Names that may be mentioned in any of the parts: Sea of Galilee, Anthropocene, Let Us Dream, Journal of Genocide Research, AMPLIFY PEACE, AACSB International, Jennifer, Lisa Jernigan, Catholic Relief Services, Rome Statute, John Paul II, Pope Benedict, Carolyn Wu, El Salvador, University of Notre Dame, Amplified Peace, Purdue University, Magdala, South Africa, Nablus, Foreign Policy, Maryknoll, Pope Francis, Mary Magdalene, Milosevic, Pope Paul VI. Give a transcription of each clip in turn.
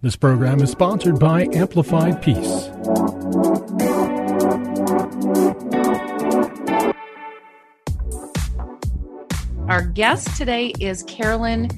This program is sponsored by Amplified Peace. Our guest today is Carolyn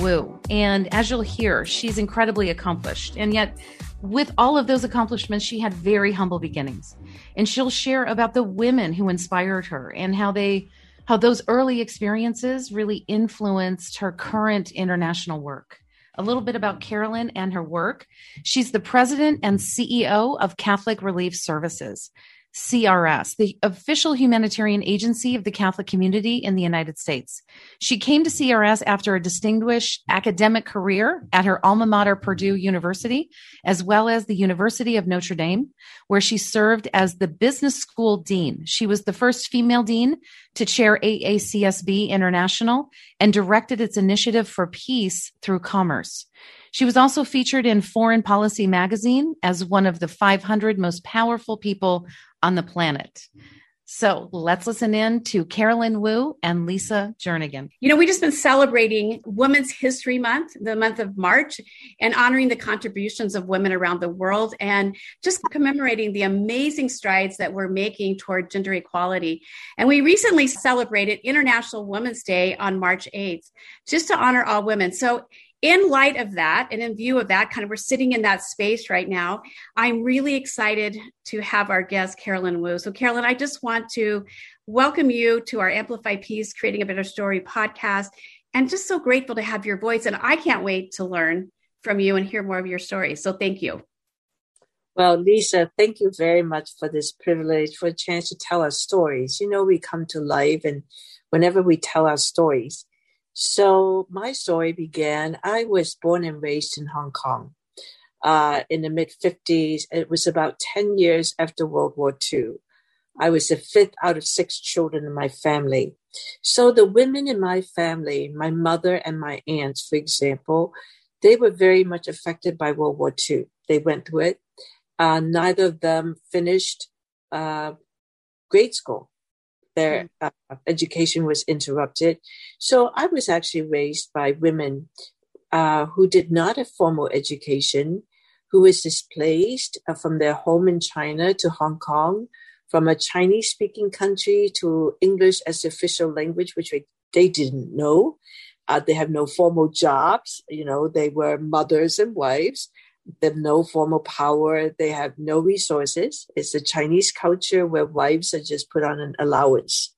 Wu, and as you'll hear, she's incredibly accomplished. And yet, with all of those accomplishments, she had very humble beginnings. And she'll share about the women who inspired her and how those early experiences really influenced her current international work. A little bit about Carolyn and her work. She's the president and CEO of Catholic Relief Services, CRS, the official humanitarian agency of the Catholic community in the United States. She came to CRS after a distinguished academic career at her alma mater, Purdue University, as well as the University of Notre Dame, where she served as the business school dean. She was the first female dean to chair AACSB International and directed its initiative for peace through commerce. She was also featured in Foreign Policy magazine as one of the 500 most powerful people on the planet. So let's listen in to Carolyn Wu and Lisa Jernigan. You know, we've just been celebrating Women's History Month, the month of March, and honoring the contributions of women around the world and just commemorating the amazing strides that we're making toward gender equality. And we recently celebrated International Women's Day on March 8th, just to honor all women. So in light of that, and in view of that, kind of we're sitting in that space right now, I'm really excited to have our guest, Carolyn Wu. So Carolyn, I just want to welcome you to our Amplify Peace, Creating a Better Story podcast, and just so grateful to have your voice. And I can't wait to learn from you and hear more of your story. So thank you. Well, Lisa, thank you very much for this privilege, for a chance to tell our stories. You know, we come to life and whenever we tell our stories. So my story began, I was born and raised in Hong Kong in the mid-50s. It was about 10 years after World War II. I was the fifth out of six children in my family. So the women in my family, my mother and my aunts, for example, they were very much affected by World War II. They went through it. Neither of them finished grade school. Their education was interrupted. So I was actually raised by women who did not have formal education, who was displaced from their home in China to Hong Kong, from a Chinese-speaking country to English as the official language, which they didn't know. They have no formal jobs. You know, they were mothers and wives. They have no formal power. They have no resources. It's the Chinese culture where wives are just put on an allowance.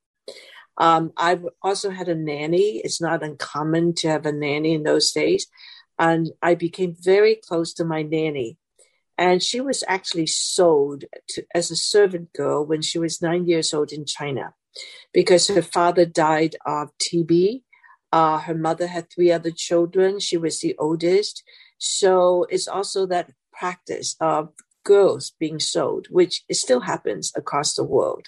I've also had a nanny. It's not uncommon to have a nanny in those days. And I became very close to my nanny. And she was actually sold as a servant girl when she was 9 years old in China because her father died of TB. Her mother had three other children. She was the oldest. So it's also that practice of girls being sold, which it still happens across the world.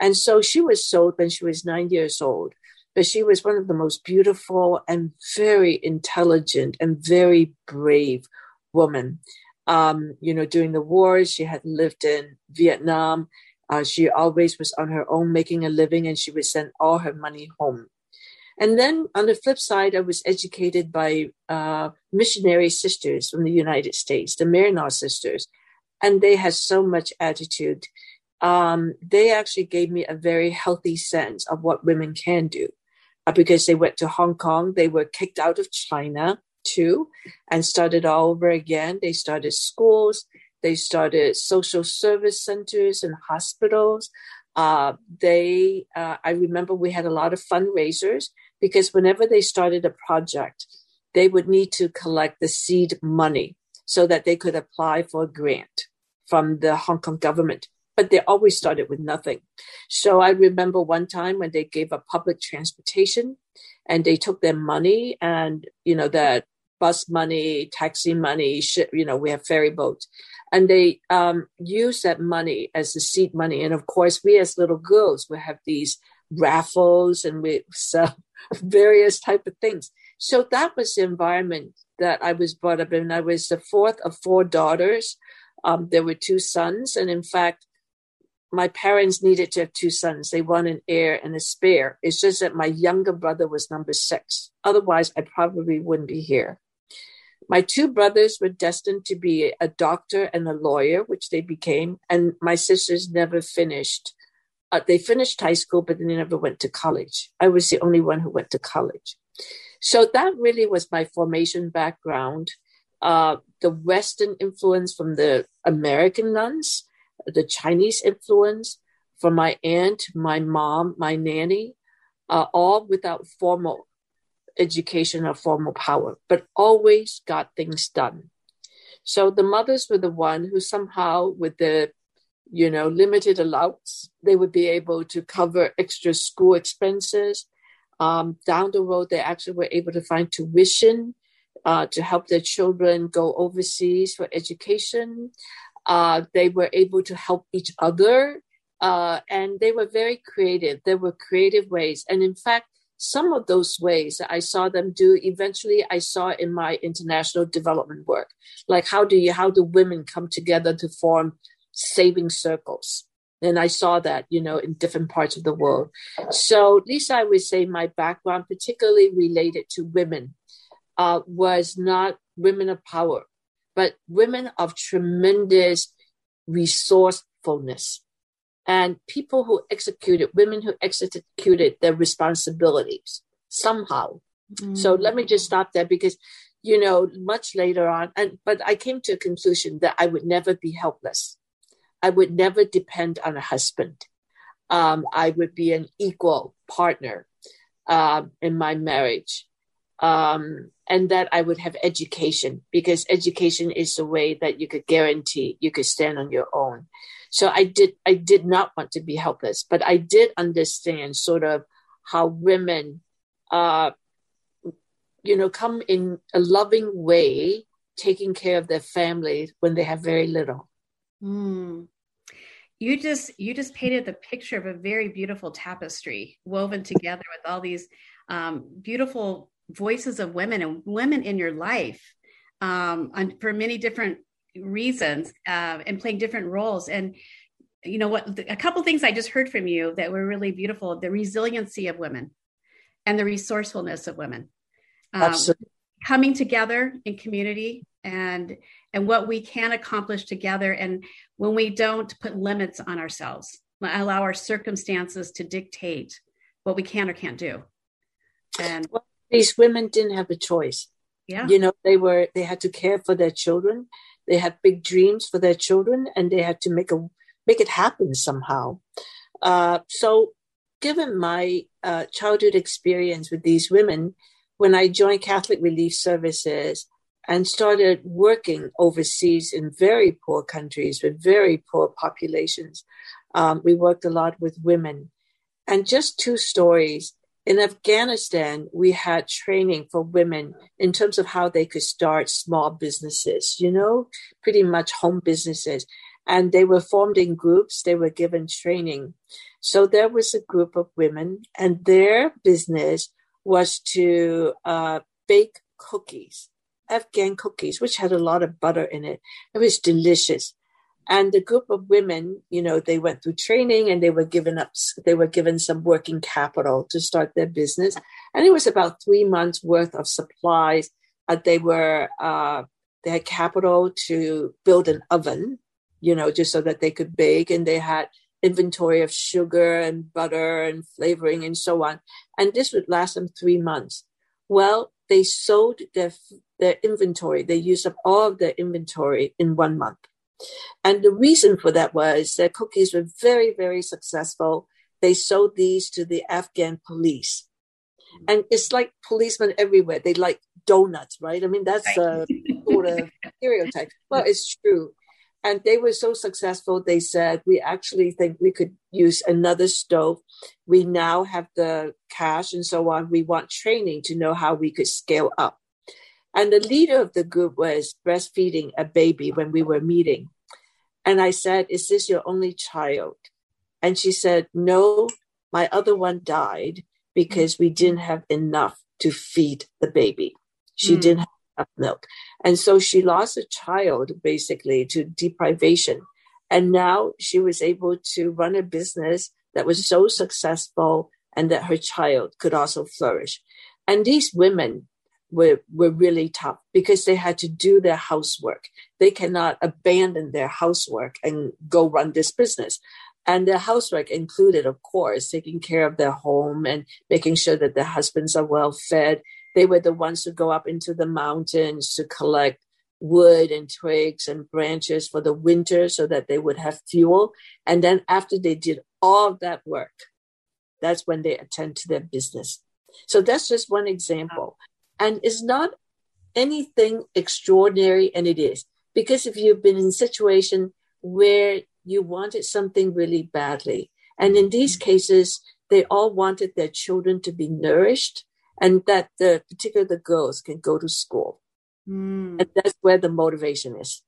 And so she was sold when she was 9 years old, but she was one of the most beautiful and very intelligent and very brave women. You know, during the war, she had lived in Vietnam. She always was on her own making a living, and she would send all her money home. And then on the flip side, I was educated by missionary sisters from the United States, the Maryknoll sisters, and they had so much attitude. They actually gave me a very healthy sense of what women can do because they went to Hong Kong. They were kicked out of China, too, and started all over again. They started schools. They started social service centers and hospitals. I remember we had a lot of fundraisers because whenever they started a project, they would need to collect the seed money so that they could apply for a grant from the Hong Kong government, but they always started with nothing. So I remember one time when they gave up public transportation and they took their money and, you know, that bus money, taxi money, we have ferry boats. And they use that money as the seed money. And of course, we as little girls, we have these raffles and we sell various type of things. So that was the environment that I was brought up in. I was the fourth of four daughters. There were two sons. And in fact, my parents needed to have two sons. They want an heir and a spare. It's just that my younger brother was number 6. Otherwise, I probably wouldn't be here. My two brothers were destined to be a doctor and a lawyer, which they became. And my sisters never finished. They finished high school, but they never went to college. I was the only one who went to college. So that really was my formation background. The Western influence from the American nuns, the Chinese influence from my aunt, my mom, my nanny, all without formal education or formal power, but always got things done. So the mothers were the one who somehow with the, limited allowance, they would be able to cover extra school expenses. Down the road, they actually were able to find tuition to help their children go overseas for education. They were able to help each other, and they were very creative. There were creative ways. And in fact, some of those ways that I saw them do, eventually I saw in my international development work, like how do women come together to form saving circles? And I saw that, in different parts of the world. So Lisa, I would say my background, particularly related to women, was not women of power, but women of tremendous resourcefulness and women who executed their responsibilities somehow. Mm-hmm. So let me just stop there because, much later on, but I came to a conclusion that I would never be helpless. I would never depend on a husband. I would be an equal partner in my marriage. And that I would have education because education is the way that you could guarantee you could stand on your own. So I did not want to be helpless, but I did understand sort of how women, come in a loving way, taking care of their family when they have very little. Mm. You just painted the picture of a very beautiful tapestry woven together with all these beautiful voices of women and women in your life and for many different reasons and playing different roles. And a couple things I just heard from you that were really beautiful: the resiliency of women and the resourcefulness of women, absolutely, coming together in community and what we can accomplish together. And when we don't put limits on ourselves, allow our circumstances to dictate what we can or can't do. And these women didn't have a choice. Yeah. They had to care for their children. They had big dreams for their children, and they had to make it happen somehow. So given my childhood experience with these women, when I joined Catholic Relief Services and started working overseas in very poor countries with very poor populations, we worked a lot with women. And just two stories. In Afghanistan, we had training for women in terms of how they could start small businesses, pretty much home businesses. And they were formed in groups. They were given training. So there was a group of women, and their business was to bake cookies, Afghan cookies, which had a lot of butter in it. It was delicious. And the group of women, they went through training and they were given some working capital to start their business. And it was about 3 months worth of supplies. They had capital to build an oven, just so that they could bake. And they had inventory of sugar and butter and flavoring and so on. And this would last them 3 months. Well, they sold their inventory. They used up all of their inventory in 1 month. And the reason for that was their cookies were very, very successful. They sold these to the Afghan police. And it's like policemen everywhere. They like donuts, right? I mean, that's a sort of stereotype. Well, it's true. And they were so successful, they said, we actually think we could use another stove. We now have the cash and so on. We want training to know how we could scale up. And the leader of the group was breastfeeding a baby when we were meeting. And I said, is this your only child? And she said, no, my other one died because we didn't have enough to feed the baby. She didn't have enough milk. And so she lost a child basically to deprivation. And now she was able to run a business that was so successful and that her child could also flourish. And these women were really tough because they had to do their housework. They cannot abandon their housework and go run this business. And their housework included, of course, taking care of their home and making sure that their husbands are well fed. They were the ones who go up into the mountains to collect wood and twigs and branches for the winter so that they would have fuel. And then after they did all that work, that's when they attend to their business. So that's just one example. And it's not anything extraordinary, and it is. Because if you've been in a situation where you wanted something really badly, and in these cases, they all wanted their children to be nourished and that particularly the girls can go to school. And that's where the motivation is.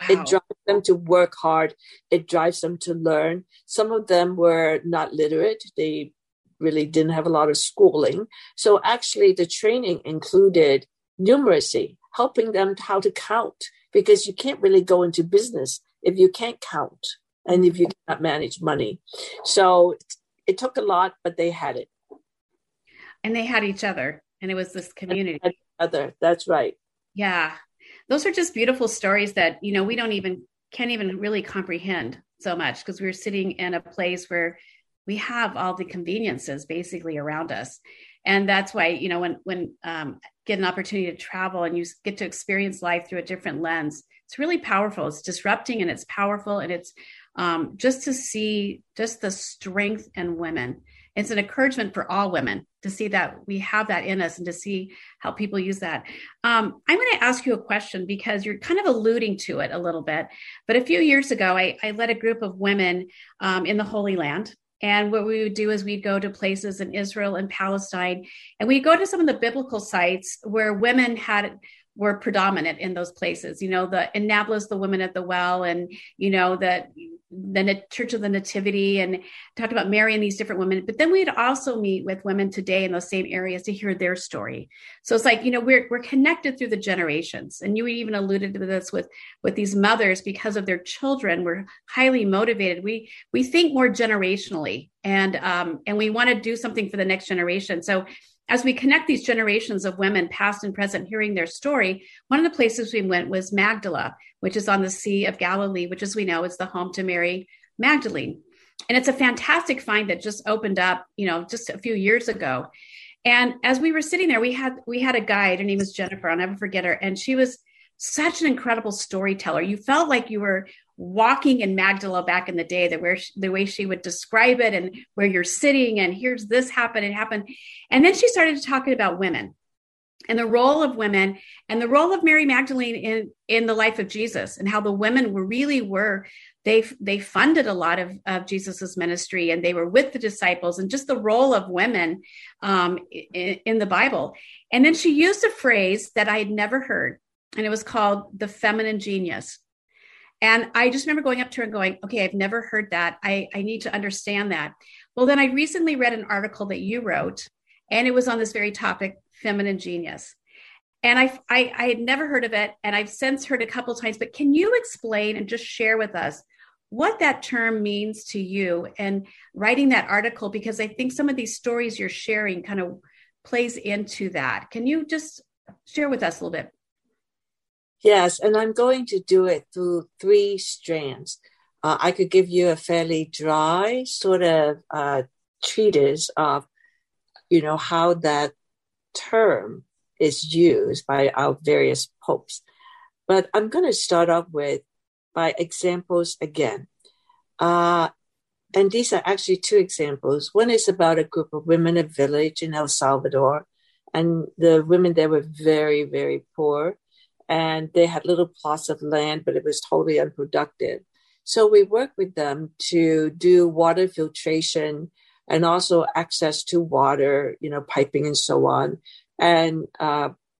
Wow. It drives them to work hard. It drives them to learn. Some of them were not literate. They really didn't have a lot of schooling. So actually the training included numeracy, helping them how to count, because you can't really go into business if you can't count and if you cannot manage money. So it took a lot, but they had it. And they had each other. And it was this community. That's right. Yeah. Those are just beautiful stories that, you know, we can't even really comprehend so much because we're sitting in a place where we have all the conveniences basically around us. And that's why, you know, when get an opportunity to travel and you get to experience life through a different lens, it's really powerful. It's disrupting and it's powerful. And it's just to see just the strength in women. It's an encouragement for all women to see that we have that in us and to see how people use that. I'm going to ask you a question because you're kind of alluding to it a little bit. But a few years ago, I led a group of women in the Holy Land. And what we would do is we'd go to places in Israel and Palestine, and we'd go to some of the biblical sites where women were predominant in those places. You know, the Nablus, the women at the well, and, you know, the Church of the Nativity, and talked about Mary and these different women. But then we'd also meet with women today in those same areas to hear their story. So it's like, you know, we're connected through the generations. And you even alluded to this with these mothers, because of their children were highly motivated. We think more generationally, and we want to do something for the next generation. So as we connect these generations of women, past and present, hearing their story, one of the places we went was Magdala, which is on the Sea of Galilee, which, as we know, is the home to Mary Magdalene. And it's a fantastic find that just opened up, you know, just a few years ago. And as we were sitting there, we had a guide. Her name was Jennifer. I'll never forget her. And she was such an incredible storyteller. You felt like you were walking in Magdala back in the day, the way she would describe it and where you're sitting and here's this happen and happen. And then she started talking about women and the role of women and the role of Mary Magdalene in the life of Jesus, and how the women really funded a lot of Jesus's ministry, and they were with the disciples, and just the role of women in the Bible. And then she used a phrase that I had never heard, and it was called the feminine genius. And I just remember going up to her and going, okay, I've never heard that. I need to understand that. Well, then I recently read an article that you wrote, and it was on this very topic, feminine genius. And I had never heard of it. And I've since heard a couple of times, but can you explain and just share with us what that term means to you and writing that article? Because I think some of these stories you're sharing kind of plays into that. Can you just share with us a little bit? Yes, and I'm going to do it through three strands. I could give you a fairly dry sort of treatise of, you know, how that term is used by our various popes. But I'm going to start off with by examples again. And these are actually two examples. One is about a group of women in a village in El Salvador. And the women there were very, very poor. And they had little plots of land, but it was totally unproductive. So we worked with them to do water filtration and also access to water, you know, piping and so on. And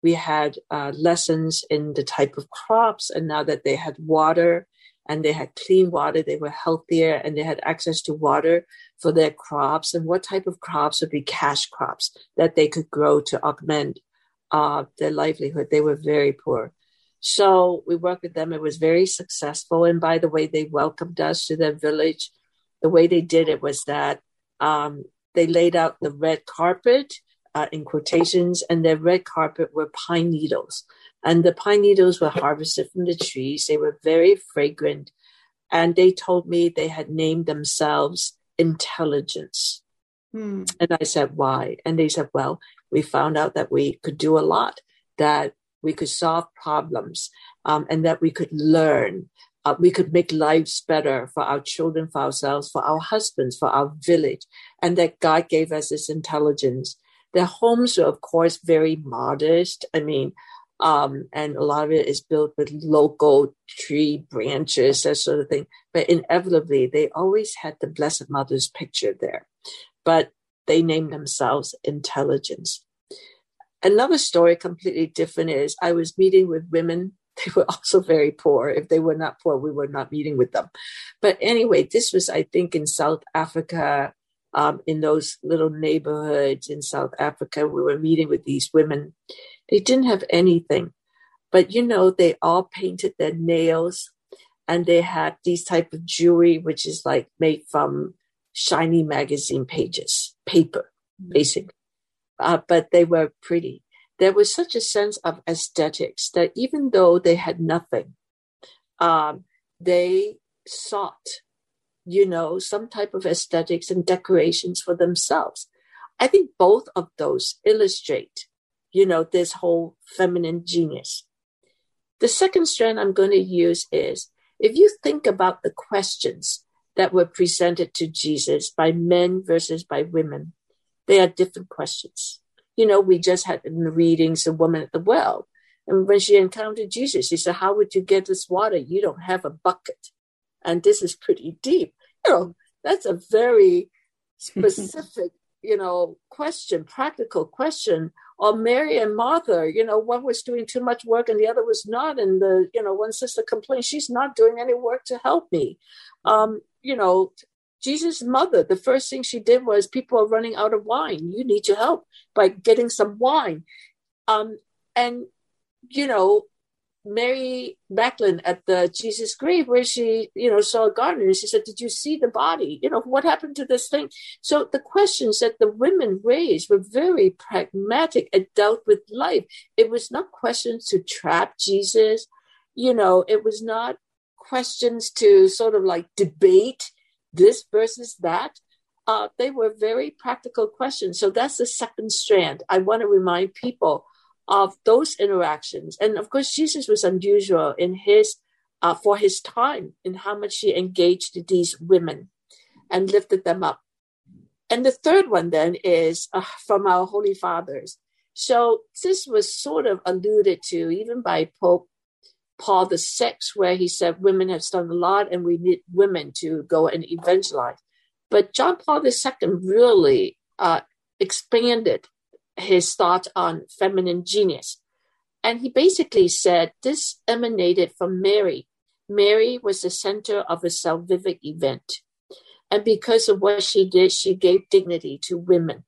We had lessons in the type of crops, and now that they had water and they had clean water, they were healthier and they had access to water for their crops, and what type of crops would be cash crops that they could grow to augment their livelihood. They were very poor. So we worked with them. It was very successful. And by the way, they welcomed us to their village. The way they did it was that they laid out the red carpet, in quotations, and their red carpet were pine needles. And the pine needles were harvested from the trees. They were very fragrant. And they told me they had named themselves Intelligence. And I said, why? And they said, well, we found out that we could do a lot, that we could solve problems, and that we could learn. We could make lives better for our children, for ourselves, for our husbands, for our village, and that God gave us this intelligence. Their homes are, of course, very modest. I mean, and a lot of it is built with local tree branches, that sort of thing. But inevitably, they always had the Blessed Mother's picture there. But they named themselves Intelligence. Another story, completely different, is I was meeting with women. They were also very poor. If they were not poor, we were not meeting with them. But anyway, this was, I think, in South Africa, in those little neighborhoods in South Africa. We were meeting with these women. They didn't have anything. But, you know, they all painted their nails, and they had these type of jewelry, which is like made from shiny magazine pages, paper, basically. But they were pretty. There was such a sense of aesthetics that even though they had nothing, they sought, you know, some type of aesthetics and decorations for themselves. I think both of those illustrate, you know, this whole feminine genius. The second strand I'm going to use is, if you think about the questions that were presented to Jesus by men versus by women, they are different questions. You know, we just had in the readings a woman at the well. And when she encountered Jesus, she said, how would you get this water? You don't have a bucket. And this is pretty deep. You know, that's a very specific, you know, question, practical question. Or Mary and Martha, you know, one was doing too much work and the other was not. And the, you know, one sister complained, she's not doing any work to help me. You know, Jesus' mother, the first thing she did was, people are running out of wine. You need your help by getting some wine. And, you know, Mary Magdalene at the Jesus' grave, where she, you know, saw a garden, and she said, did you see the body? You know, what happened to this thing? So the questions that the women raised were very pragmatic and dealt with life. It was not questions to trap Jesus. You know, it was not questions to sort of like debate this versus that. They were very practical questions. So that's the second strand. I want to remind people of those interactions. And of course, Jesus was unusual in his, for his time, in how much he engaged these women and lifted them up. And the third one then is from our Holy Fathers. So this was sort of alluded to even by Pope Paul VI, where he said women have done a lot and we need women to go and evangelize. But John Paul II really expanded his thought on feminine genius. And he basically said this emanated from Mary. Mary was the center of a salvific event. And because of what she did, she gave dignity to women.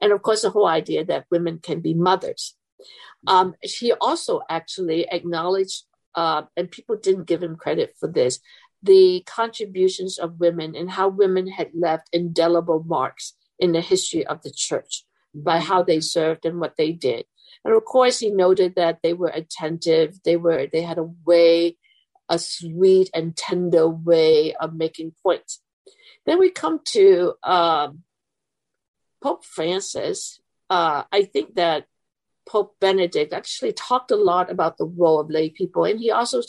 And of course, the whole idea that women can be mothers. He also actually acknowledged and people didn't give him credit for this, the contributions of women and how women had left indelible marks in the history of the church by how they served and what they did. And of course, he noted that they were attentive. They had a way, a sweet and tender way of making points. Then we come to Pope Francis. I think that Pope Benedict actually talked a lot about the role of lay people. And he also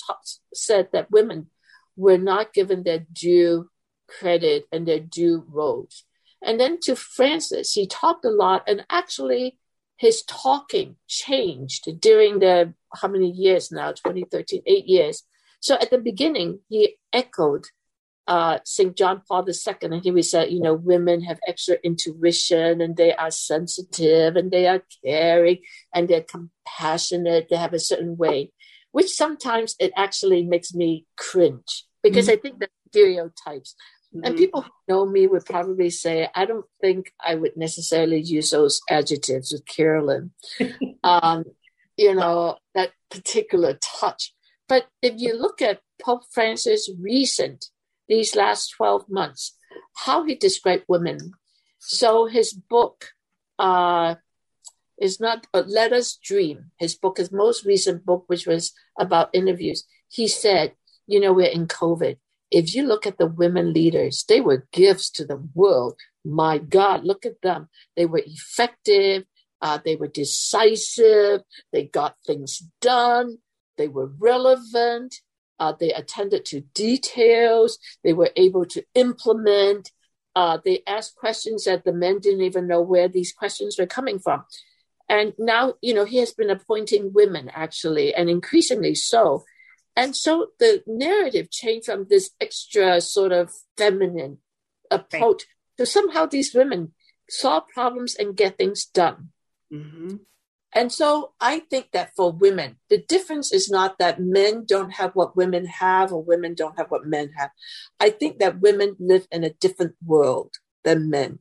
said that women were not given their due credit and their due roles. And then to Francis, he talked a lot. And actually, his talking changed during the, how many years now, 2013, 8 years. So at the beginning, he echoed St. John Paul II, and he would say, you know, women have extra intuition and they are sensitive and they are caring and they're compassionate. They have a certain way, which sometimes it actually makes me cringe because I think that's stereotypes. And people who know me would probably say, I don't think I would necessarily use those adjectives with Carolyn, you know, that particular touch. But if you look at Pope Francis these last 12 months, how he described women. So his book is not, Let Us Dream. His book, his most recent book, which was about interviews. He said, you know, we're in COVID. If you look at the women leaders, they were gifts to the world. My God, look at them. They were effective. They were decisive. They got things done. They were relevant. They attended to details. They were able to implement. They asked questions that the men didn't even know where these questions were coming from. And now, you know, he has been appointing women, actually, and increasingly so. And so the narrative changed from this extra sort of feminine approach to somehow these women solve problems and get things done. Mm-hmm. And so I think that for women, the difference is not that men don't have what women have or women don't have what men have. I think that women live in a different world than men.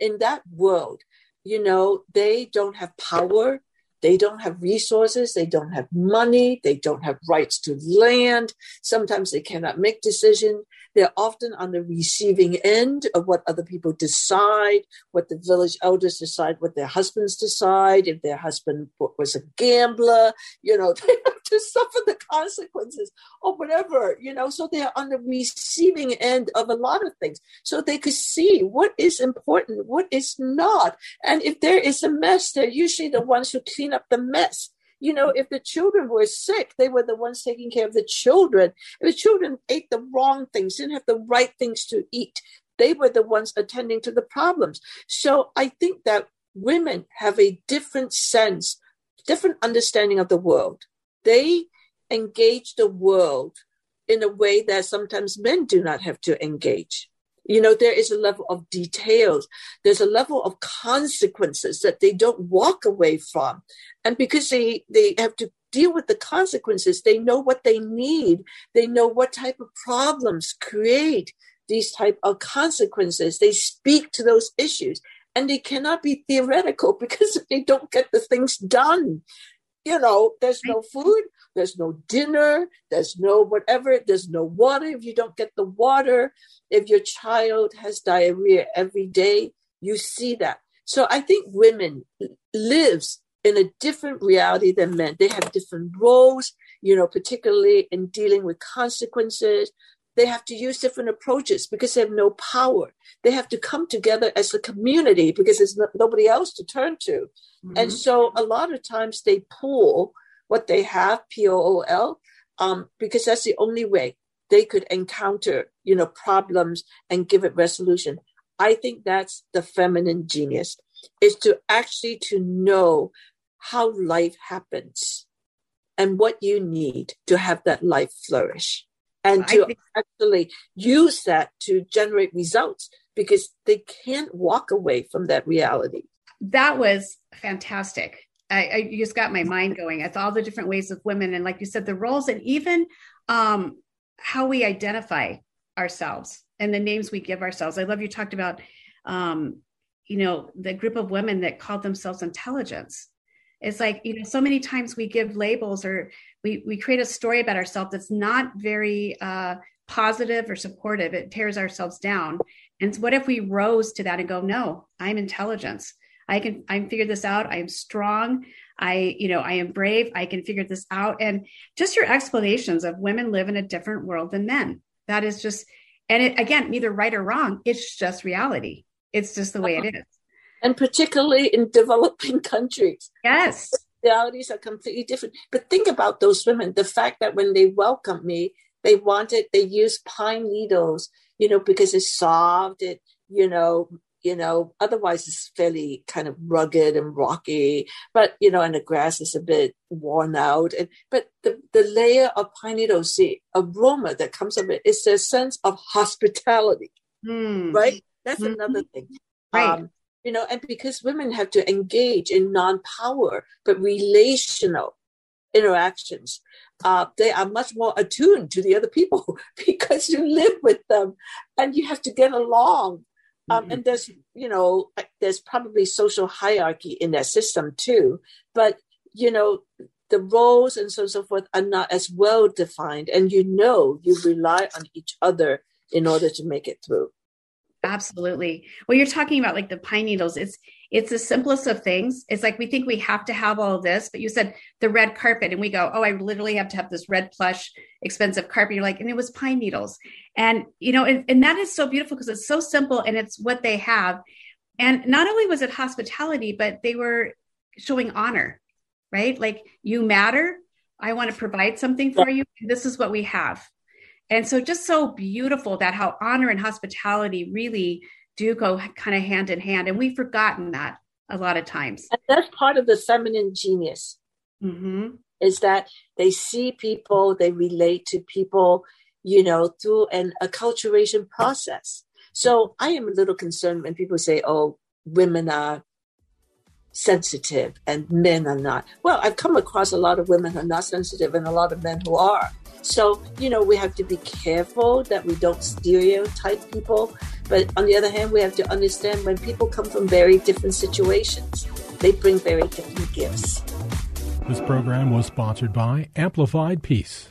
In that world, you know, they don't have power. They don't have resources. They don't have money. They don't have rights to land. Sometimes they cannot make decisions. They're often on the receiving end of what other people decide, what the village elders decide, what their husbands decide. If their husband was a gambler, you know, they have to suffer the consequences or whatever, you know. So they're on the receiving end of a lot of things. So they could see what is important, what is not. And if there is a mess, they're usually the ones who clean up the mess. You know, if the children were sick, they were the ones taking care of the children. If the children ate the wrong things, didn't have the right things to eat, they were the ones attending to the problems. So I think that women have a different sense, different understanding of the world. They engage the world in a way that sometimes men do not have to engage. You know, there is a level of details. There's a level of consequences that they don't walk away from. And because they have to deal with the consequences, they know what they need. They know what type of problems create these type of consequences. They speak to those issues. And they cannot be theoretical because if they don't get the things done, you know, there's no food, there's no dinner, there's no whatever, there's no water. If you don't get the water, if your child has diarrhea every day, you see that. So I think women lives in a different reality than men. They have different roles, you know, particularly in dealing with consequences. They have to use different approaches because they have no power. They have to come together as a community because there's nobody else to turn to. Mm-hmm. And so a lot of times they pool what they have, P-O-O-L, because that's the only way they could encounter, you know, problems and give it resolution. I think that's the feminine genius, is to actually to know how life happens and what you need to have that life flourish. And to actually use that to generate results because they can't walk away from that reality. That was fantastic. I just got my mind going at all the different ways of women. And like you said, the roles and even how we identify ourselves and the names we give ourselves. I love you talked about, you know, the group of women that called themselves intelligence. It's like, you know, so many times we give labels or we create a story about ourselves that's not very positive or supportive. It tears ourselves down. And what if we rose to that and go, no, I'm intelligence. I can figure this out. I am strong. I am brave. I can figure this out. And just your explanations of women live in a different world than men. That is just, and it, again, neither right or wrong. It's just reality. It's just the way it is. And particularly in developing countries. Yes. Realities are completely different. But think about those women. The fact that when they welcomed me, they used pine needles, you know, because it solved it, you know, you know, otherwise it's fairly kind of rugged and rocky, but, you know, and the grass is a bit worn out. And, but the layer of pine needle seed aroma that comes of it is the sense of hospitality, right? That's another thing. Right. You know, and because women have to engage in non-power, but relational interactions, they are much more attuned to the other people because you live with them and you have to get along. And there's, you know, there's probably social hierarchy in that system too. But, you know, the roles and so forth are not as well defined. And, you know, you rely on each other in order to make it through. Absolutely. Well, you're talking about like the pine needles. It's the simplest of things. It's like, we think we have to have all of this, but you said the red carpet and we go, oh, I literally have to have this red plush, expensive carpet. You're like, and it was pine needles. And, you know, and that is so beautiful because it's so simple and it's what they have. And not only was it hospitality, but they were showing honor, right? Like, you matter. I want to provide something for you. This is what we have. And so just so beautiful that how honor and hospitality really do go kind of hand in hand. And we've forgotten that a lot of times. And that's part of the feminine genius, is that they see people, they relate to people, you know, through an acculturation process. So I am a little concerned when people say, oh, women are sensitive and men are not. Well, I've come across a lot of women who are not sensitive and a lot of men who are. So, you know, we have to be careful that we don't stereotype people. But on the other hand, we have to understand when people come from very different situations, they bring very different gifts. This program was sponsored by Amplified Peace.